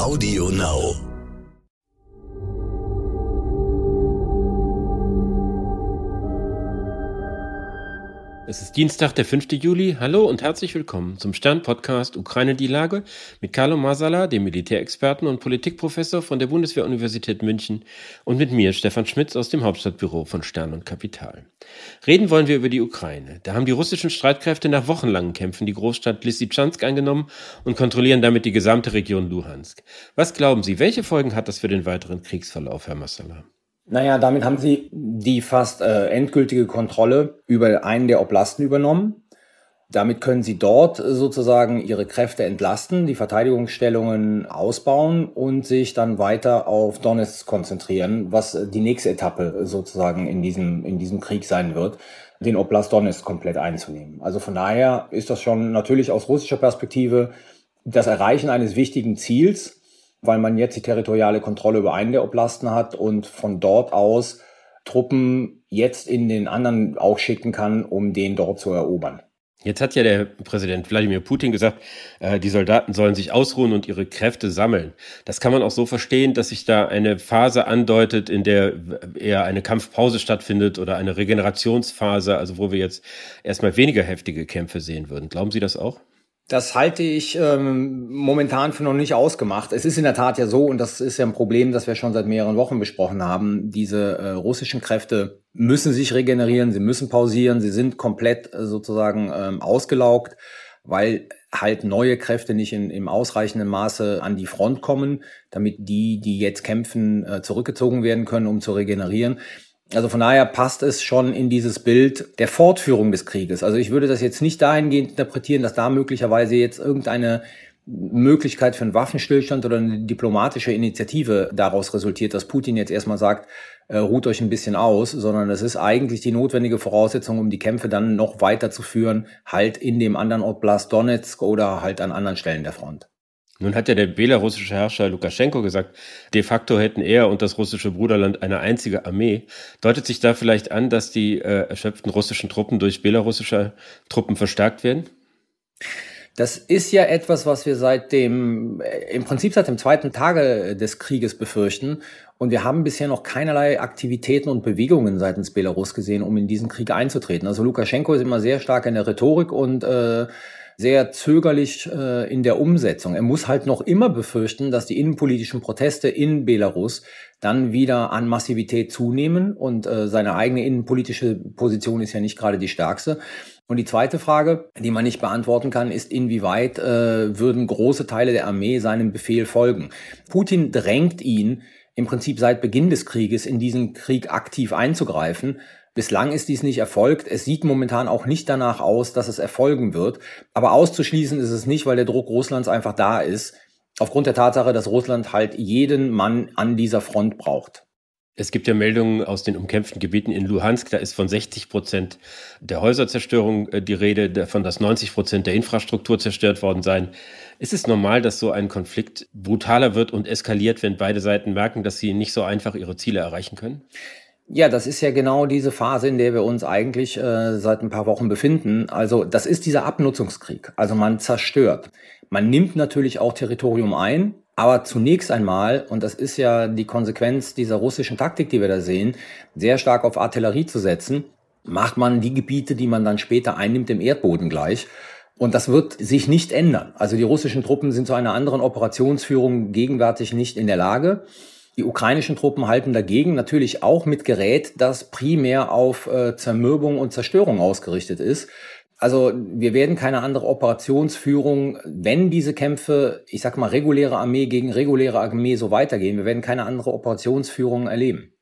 Audio Now. Es ist Dienstag, der 5. Juli. Hallo und herzlich willkommen zum Stern-Podcast Ukraine die Lage mit Carlo Masala, dem Militärexperten und Politikprofessor von der Bundeswehr-Universität München, und mit mir, Stefan Schmitz, aus dem Hauptstadtbüro von Stern und Kapital. Reden wollen wir über die Ukraine. Da haben die russischen Streitkräfte nach wochenlangen Kämpfen die Großstadt Lissitschansk eingenommen und kontrollieren damit die gesamte Region Luhansk. Was glauben Sie, welche Folgen hat das für den weiteren Kriegsverlauf, Herr Masala? Naja, damit haben sie die fast endgültige Kontrolle über einen der Oblasten übernommen. Damit können sie dort sozusagen ihre Kräfte entlasten, die Verteidigungsstellungen ausbauen und sich dann weiter auf Donetsk konzentrieren, was die nächste Etappe sozusagen in diesem Krieg sein wird, den Oblast Donetsk komplett einzunehmen. Also von daher ist das schon natürlich aus russischer Perspektive das Erreichen eines wichtigen Ziels, weil man jetzt die territoriale Kontrolle über einen der Oblasten hat und von dort aus Truppen jetzt in den anderen auch schicken kann, um den dort zu erobern. Jetzt hat ja der Präsident Wladimir Putin gesagt, die Soldaten sollen sich ausruhen und ihre Kräfte sammeln. Das kann man auch so verstehen, dass sich da eine Phase andeutet, in der eher eine Kampfpause stattfindet oder eine Regenerationsphase, also wo wir jetzt erstmal weniger heftige Kämpfe sehen würden. Glauben Sie das auch? Das halte ich momentan für noch nicht ausgemacht. Es ist in der Tat ja so, und das ist ja ein Problem, das wir schon seit mehreren Wochen besprochen haben, diese russischen Kräfte müssen sich regenerieren, sie müssen pausieren, sie sind komplett sozusagen ausgelaugt, weil halt neue Kräfte nicht im ausreichenden Maße an die Front kommen, damit die jetzt kämpfen, zurückgezogen werden können, um zu regenerieren. Also von daher passt es schon in dieses Bild der Fortführung des Krieges. Also ich würde das jetzt nicht dahingehend interpretieren, dass da möglicherweise jetzt irgendeine Möglichkeit für einen Waffenstillstand oder eine diplomatische Initiative daraus resultiert, dass Putin jetzt erstmal sagt, ruht euch ein bisschen aus, sondern es ist eigentlich die notwendige Voraussetzung, um die Kämpfe dann noch weiterzuführen, halt in dem anderen Oblast Donetsk oder halt an anderen Stellen der Front. Nun hat ja der belarussische Herrscher Lukaschenko gesagt, de facto hätten er und das russische Bruderland eine einzige Armee. Deutet sich da vielleicht an, dass die erschöpften russischen Truppen durch belarussische Truppen verstärkt werden? Das ist ja etwas, was wir seit dem zweiten Tage des Krieges befürchten. Und wir haben bisher noch keinerlei Aktivitäten und Bewegungen seitens Belarus gesehen, um in diesen Krieg einzutreten. Also Lukaschenko ist immer sehr stark in der Rhetorik und sehr zögerlich in der Umsetzung. Er muss halt noch immer befürchten, dass die innenpolitischen Proteste in Belarus dann wieder an Massivität zunehmen. Und seine eigene innenpolitische Position ist ja nicht gerade die stärkste. Und die zweite Frage, die man nicht beantworten kann, ist, inwieweit würden große Teile der Armee seinem Befehl folgen? Putin drängt ihn im Prinzip seit Beginn des Krieges in diesen Krieg aktiv einzugreifen. Bislang ist dies nicht erfolgt. Es sieht momentan auch nicht danach aus, dass es erfolgen wird. Aber auszuschließen ist es nicht, weil der Druck Russlands einfach da ist. Aufgrund der Tatsache, dass Russland halt jeden Mann an dieser Front braucht. Es gibt ja Meldungen aus den umkämpften Gebieten in Luhansk, da ist von 60% der Häuserzerstörung die Rede, davon, dass 90% der Infrastruktur zerstört worden seien. Ist es normal, dass so ein Konflikt brutaler wird und eskaliert, wenn beide Seiten merken, dass sie nicht so einfach ihre Ziele erreichen können? Ja, das ist ja genau diese Phase, in der wir uns eigentlich seit ein paar Wochen befinden. Also das ist dieser Abnutzungskrieg. Also man zerstört. Man nimmt natürlich auch Territorium ein, aber zunächst einmal, und das ist ja die Konsequenz dieser russischen Taktik, die wir da sehen, sehr stark auf Artillerie zu setzen, macht man die Gebiete, die man dann später einnimmt, dem Erdboden gleich. Und das wird sich nicht ändern. Also die russischen Truppen sind zu einer anderen Operationsführung gegenwärtig nicht in der Lage. Die ukrainischen Truppen halten dagegen natürlich auch mit Gerät, das primär auf Zermürbung und Zerstörung ausgerichtet ist. Also wir werden keine andere Operationsführung, wenn diese Kämpfe, ich sag mal reguläre Armee gegen reguläre Armee so weitergehen, wir werden keine andere Operationsführung erleben.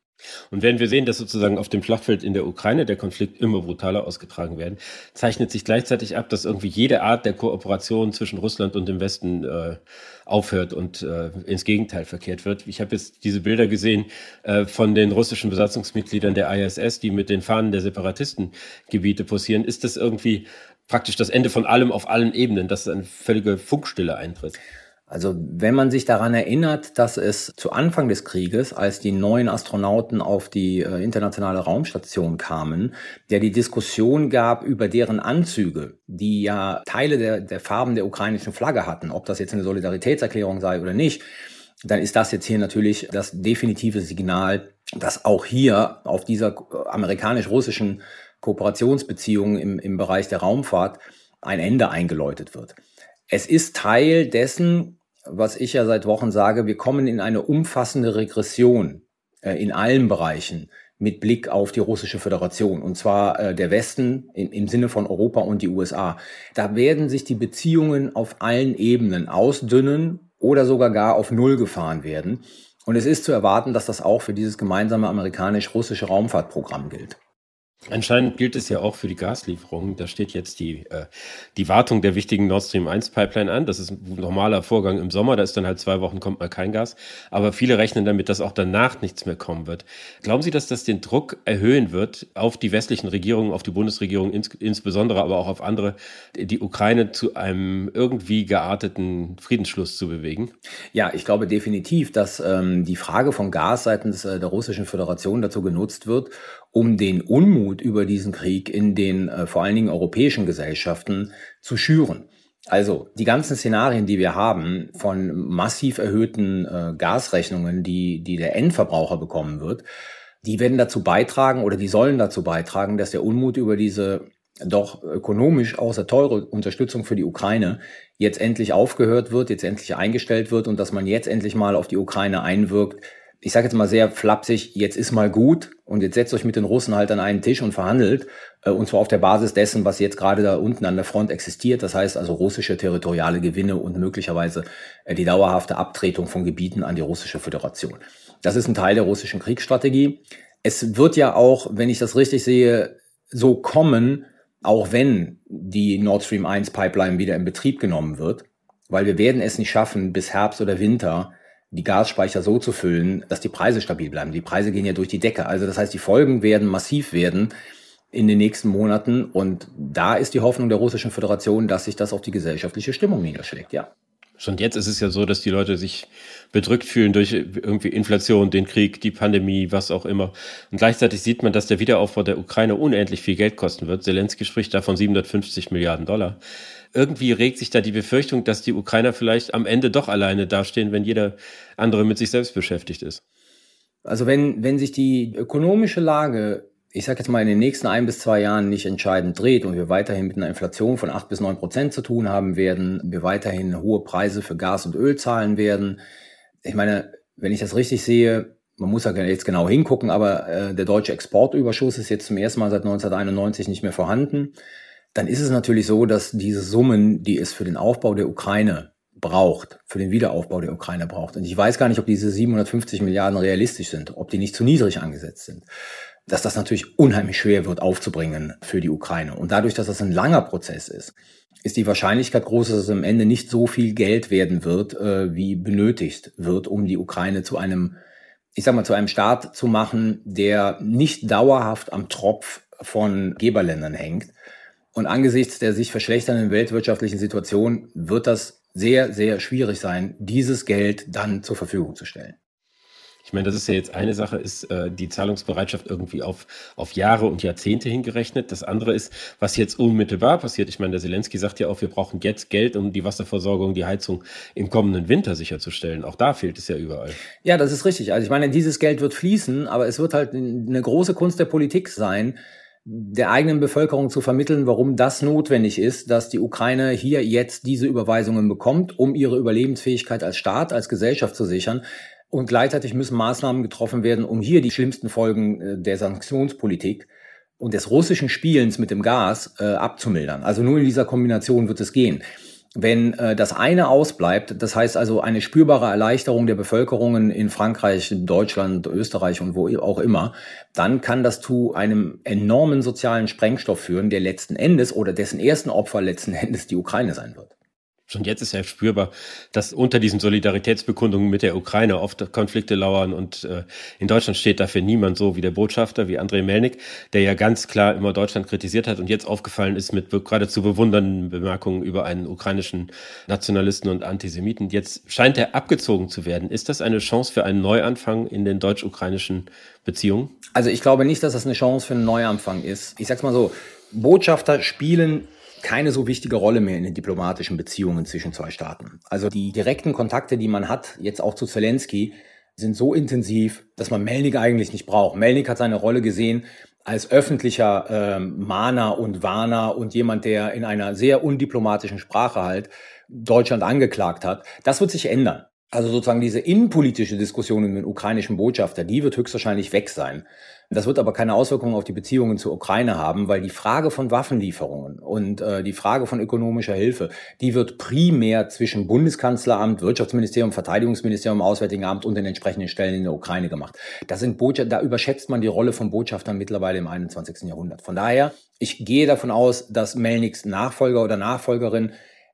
Und wenn wir sehen, dass sozusagen auf dem Schlachtfeld in der Ukraine der Konflikt immer brutaler ausgetragen werden, zeichnet sich gleichzeitig ab, dass irgendwie jede Art der Kooperation zwischen Russland und dem Westen aufhört und ins Gegenteil verkehrt wird. Ich habe jetzt diese Bilder gesehen von den russischen Besatzungsmitgliedern der ISS, die mit den Fahnen der Separatistengebiete posieren. Ist das irgendwie praktisch das Ende von allem auf allen Ebenen, dass eine völlige Funkstille eintritt? Also wenn man sich daran erinnert, dass es zu Anfang des Krieges, als die neuen Astronauten auf die internationale Raumstation kamen, ja die Diskussion gab über deren Anzüge, die ja Teile der Farben der ukrainischen Flagge hatten, ob das jetzt eine Solidaritätserklärung sei oder nicht, dann ist das jetzt hier natürlich das definitive Signal, dass auch hier auf dieser amerikanisch-russischen Kooperationsbeziehung im Bereich der Raumfahrt ein Ende eingeläutet wird. Es ist Teil dessen, was ich ja seit Wochen sage, wir kommen in eine umfassende Regression in allen Bereichen mit Blick auf die Russische Föderation, und zwar der Westen im Sinne von Europa und die USA. Da werden sich die Beziehungen auf allen Ebenen ausdünnen oder sogar gar auf Null gefahren werden. Und es ist zu erwarten, dass das auch für dieses gemeinsame amerikanisch-russische Raumfahrtprogramm gilt. Anscheinend gilt es ja auch für die Gaslieferungen. Da steht jetzt die Wartung der wichtigen Nord Stream 1 Pipeline an. Das ist ein normaler Vorgang im Sommer. Da ist dann halt 2 Wochen, kommt mal kein Gas. Aber viele rechnen damit, dass auch danach nichts mehr kommen wird. Glauben Sie, dass das den Druck erhöhen wird auf die westlichen Regierungen, auf die Bundesregierung insbesondere, aber auch auf andere, die Ukraine zu einem irgendwie gearteten Friedensschluss zu bewegen? Ja, ich glaube definitiv, dass die Frage von Gas seitens der Russischen Föderation dazu genutzt wird, um den Unmut über diesen Krieg in den vor allen Dingen europäischen Gesellschaften zu schüren. Also die ganzen Szenarien, die wir haben, von massiv erhöhten Gasrechnungen, die der Endverbraucher bekommen wird, die werden dazu beitragen oder die sollen dazu beitragen, dass der Unmut über diese doch ökonomisch außer teure Unterstützung für die Ukraine jetzt endlich aufgehört wird, jetzt endlich eingestellt wird und dass man jetzt endlich mal auf die Ukraine einwirkt. Ich sage jetzt mal sehr flapsig, jetzt ist mal gut und jetzt setzt euch mit den Russen halt an einen Tisch und verhandelt, und zwar auf der Basis dessen, was jetzt gerade da unten an der Front existiert. Das heißt also russische territoriale Gewinne und möglicherweise die dauerhafte Abtretung von Gebieten an die Russische Föderation. Das ist ein Teil der russischen Kriegsstrategie. Es wird ja auch, wenn ich das richtig sehe, so kommen, auch wenn die Nord Stream 1 Pipeline wieder in Betrieb genommen wird, weil wir werden es nicht schaffen, bis Herbst oder Winter die Gasspeicher so zu füllen, dass die Preise stabil bleiben. Die Preise gehen ja durch die Decke. Also das heißt, die Folgen werden massiv werden in den nächsten Monaten. Und da ist die Hoffnung der Russischen Föderation, dass sich das auf die gesellschaftliche Stimmung niederschlägt, ja. Schon jetzt ist es ja so, dass die Leute sich bedrückt fühlen durch irgendwie Inflation, den Krieg, die Pandemie, was auch immer. Und gleichzeitig sieht man, dass der Wiederaufbau der Ukraine unendlich viel Geld kosten wird. Zelensky spricht da von 750 Milliarden Dollar. Irgendwie regt sich da die Befürchtung, dass die Ukrainer vielleicht am Ende doch alleine dastehen, wenn jeder andere mit sich selbst beschäftigt ist. Also wenn sich die ökonomische Lage, ich sage jetzt mal, in den nächsten 1 bis 2 Jahren nicht entscheidend dreht und wir weiterhin mit einer Inflation von 8-9% zu tun haben werden, wir weiterhin hohe Preise für Gas und Öl zahlen werden. Ich meine, wenn ich das richtig sehe, man muss ja jetzt genau hingucken, aber der deutsche Exportüberschuss ist jetzt zum ersten Mal seit 1991 nicht mehr vorhanden. Dann ist es natürlich so, dass diese Summen, die es für den Aufbau der Ukraine braucht, für den Wiederaufbau der Ukraine braucht, und ich weiß gar nicht, ob diese 750 Milliarden realistisch sind, ob die nicht zu niedrig angesetzt sind, dass das natürlich unheimlich schwer wird aufzubringen für die Ukraine. Und dadurch, dass das ein langer Prozess ist, ist die Wahrscheinlichkeit groß, dass es am Ende nicht so viel Geld werden wird, wie benötigt wird, um die Ukraine zu einem, ich sag mal, zu einem Staat zu machen, der nicht dauerhaft am Tropf von Geberländern hängt. Und angesichts der sich verschlechternden weltwirtschaftlichen Situation wird das sehr, sehr schwierig sein, dieses Geld dann zur Verfügung zu stellen. Ich meine, das ist ja jetzt eine Sache, ist die Zahlungsbereitschaft irgendwie auf Jahre und Jahrzehnte hingerechnet. Das andere ist, was jetzt unmittelbar passiert. Ich meine, der Zelensky sagt ja auch, wir brauchen jetzt Geld, um die Wasserversorgung, die Heizung im kommenden Winter sicherzustellen. Auch da fehlt es ja überall. Ja, das ist richtig. Also ich meine, dieses Geld wird fließen, aber es wird halt eine große Kunst der Politik sein, der eigenen Bevölkerung zu vermitteln, warum das notwendig ist, dass die Ukraine hier jetzt diese Überweisungen bekommt, um ihre Überlebensfähigkeit als Staat, als Gesellschaft zu sichern. Und gleichzeitig müssen Maßnahmen getroffen werden, um hier die schlimmsten Folgen der Sanktionspolitik und des russischen Spielens mit dem Gas abzumildern. Also nur in dieser Kombination wird es gehen. Wenn das eine ausbleibt, das heißt also eine spürbare Erleichterung der Bevölkerungen in Frankreich, Deutschland, Österreich und wo auch immer, dann kann das zu einem enormen sozialen Sprengstoff führen, der letzten Endes oder dessen ersten Opfer letzten Endes die Ukraine sein wird. Schon jetzt ist ja spürbar, dass unter diesen Solidaritätsbekundungen mit der Ukraine oft Konflikte lauern, und in Deutschland steht dafür niemand so wie der Botschafter, wie Andrij Melnyk, der ja ganz klar immer Deutschland kritisiert hat und jetzt aufgefallen ist mit geradezu bewundernden Bemerkungen über einen ukrainischen Nationalisten und Antisemiten. Jetzt scheint er abgezogen zu werden. Ist das eine Chance für einen Neuanfang in den deutsch-ukrainischen Beziehungen? Also ich glaube nicht, dass das eine Chance für einen Neuanfang ist. Ich sag's mal so, Botschafter spielen keine so wichtige Rolle mehr in den diplomatischen Beziehungen zwischen zwei Staaten. Also die direkten Kontakte, die man hat, jetzt auch zu Zelensky, sind so intensiv, dass man Melnyk eigentlich nicht braucht. Melnyk hat seine Rolle gesehen als öffentlicher Mahner und Warner und jemand, der in einer sehr undiplomatischen Sprache halt Deutschland angeklagt hat. Das wird sich ändern. Also sozusagen diese innenpolitische Diskussion um den ukrainischen Botschafter, die wird höchstwahrscheinlich weg sein. Das wird aber keine Auswirkungen auf die Beziehungen zur Ukraine haben, weil die Frage von Waffenlieferungen und die Frage von ökonomischer Hilfe, die wird primär zwischen Bundeskanzleramt, Wirtschaftsministerium, Verteidigungsministerium, Auswärtigen Amt und den entsprechenden Stellen in der Ukraine gemacht. Da überschätzt man die Rolle von Botschaftern mittlerweile im 21. Jahrhundert. Von daher, ich gehe davon aus, dass Melnyks Nachfolger oder Nachfolgerin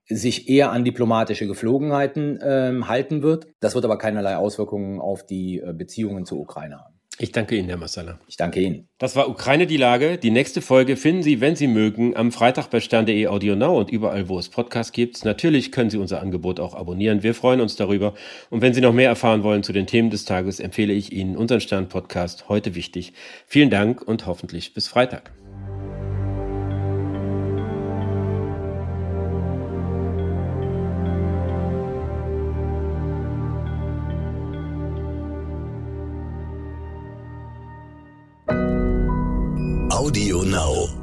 sich eher an diplomatische Geflogenheiten halten wird. Das wird aber keinerlei Auswirkungen auf die Beziehungen zur Ukraine haben. Ich danke Ihnen, Herr Masala. Ich danke Ihnen. Das war Ukraine die Lage. Die nächste Folge finden Sie, wenn Sie mögen, am Freitag bei stern.de Audio Now und überall, wo es Podcasts gibt. Natürlich können Sie unser Angebot auch abonnieren. Wir freuen uns darüber. Und wenn Sie noch mehr erfahren wollen zu den Themen des Tages, empfehle ich Ihnen unseren Stern-Podcast Heute wichtig. Vielen Dank und hoffentlich bis Freitag. Audio Now.